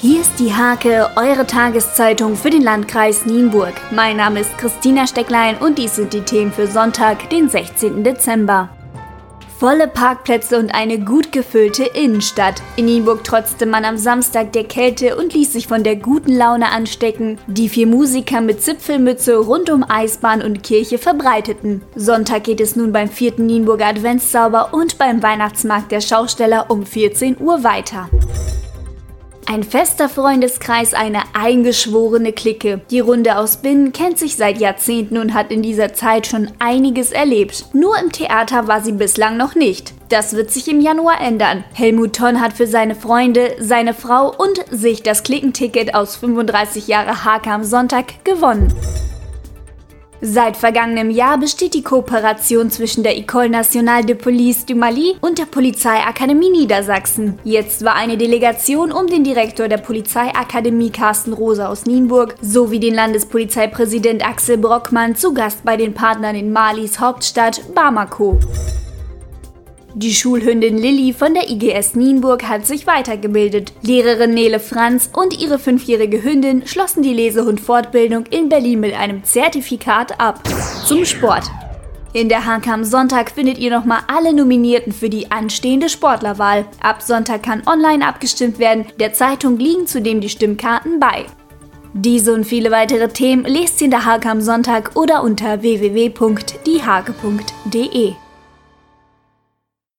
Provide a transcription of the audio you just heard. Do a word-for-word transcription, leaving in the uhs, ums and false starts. Hier ist die Harke, eure Tageszeitung für den Landkreis Nienburg. Mein Name ist Christina Stecklein und dies sind die Themen für Sonntag, den sechzehnten Dezember. Volle Parkplätze und eine gut gefüllte Innenstadt. In Nienburg trotzte man am Samstag der Kälte und ließ sich von der guten Laune anstecken, die vier Musiker mit Zipfelmütze rund um Eisbahn und Kirche verbreiteten. Sonntag geht es nun beim vierten Nienburger Adventszauber und beim Weihnachtsmarkt der Schausteller um vierzehn Uhr weiter. Ein fester Freundeskreis, eine eingeschworene Clique. Die Runde aus Binnen kennt sich seit Jahrzehnten und hat in dieser Zeit schon einiges erlebt. Nur im Theater war sie bislang noch nicht. Das wird sich im Januar ändern. Helmut Ton hat für seine Freunde, seine Frau und sich das Klickenticket aus fünfunddreißig Jahre Harke am Sonntag gewonnen. Seit vergangenem Jahr besteht die Kooperation zwischen der École Nationale de Police du Mali und der Polizeiakademie Niedersachsen. Jetzt war eine Delegation um den Direktor der Polizeiakademie Carsten Rosa aus Nienburg sowie den Landespolizeipräsident Axel Brockmann zu Gast bei den Partnern in Malis Hauptstadt Bamako. Die Schulhündin Lilli von der I G S Nienburg hat sich weitergebildet. Lehrerin Nele Franz und ihre fünfjährige Hündin schlossen die Lesehund-Fortbildung in Berlin mit einem Zertifikat ab. Zum Sport. In der Harke am Sonntag findet ihr nochmal alle Nominierten für die anstehende Sportlerwahl. Ab Sonntag kann online abgestimmt werden. Der Zeitung liegen zudem die Stimmkarten bei. Diese und viele weitere Themen lest ihr in der Harke am Sonntag oder unter w w w punkt die harke punkt d e.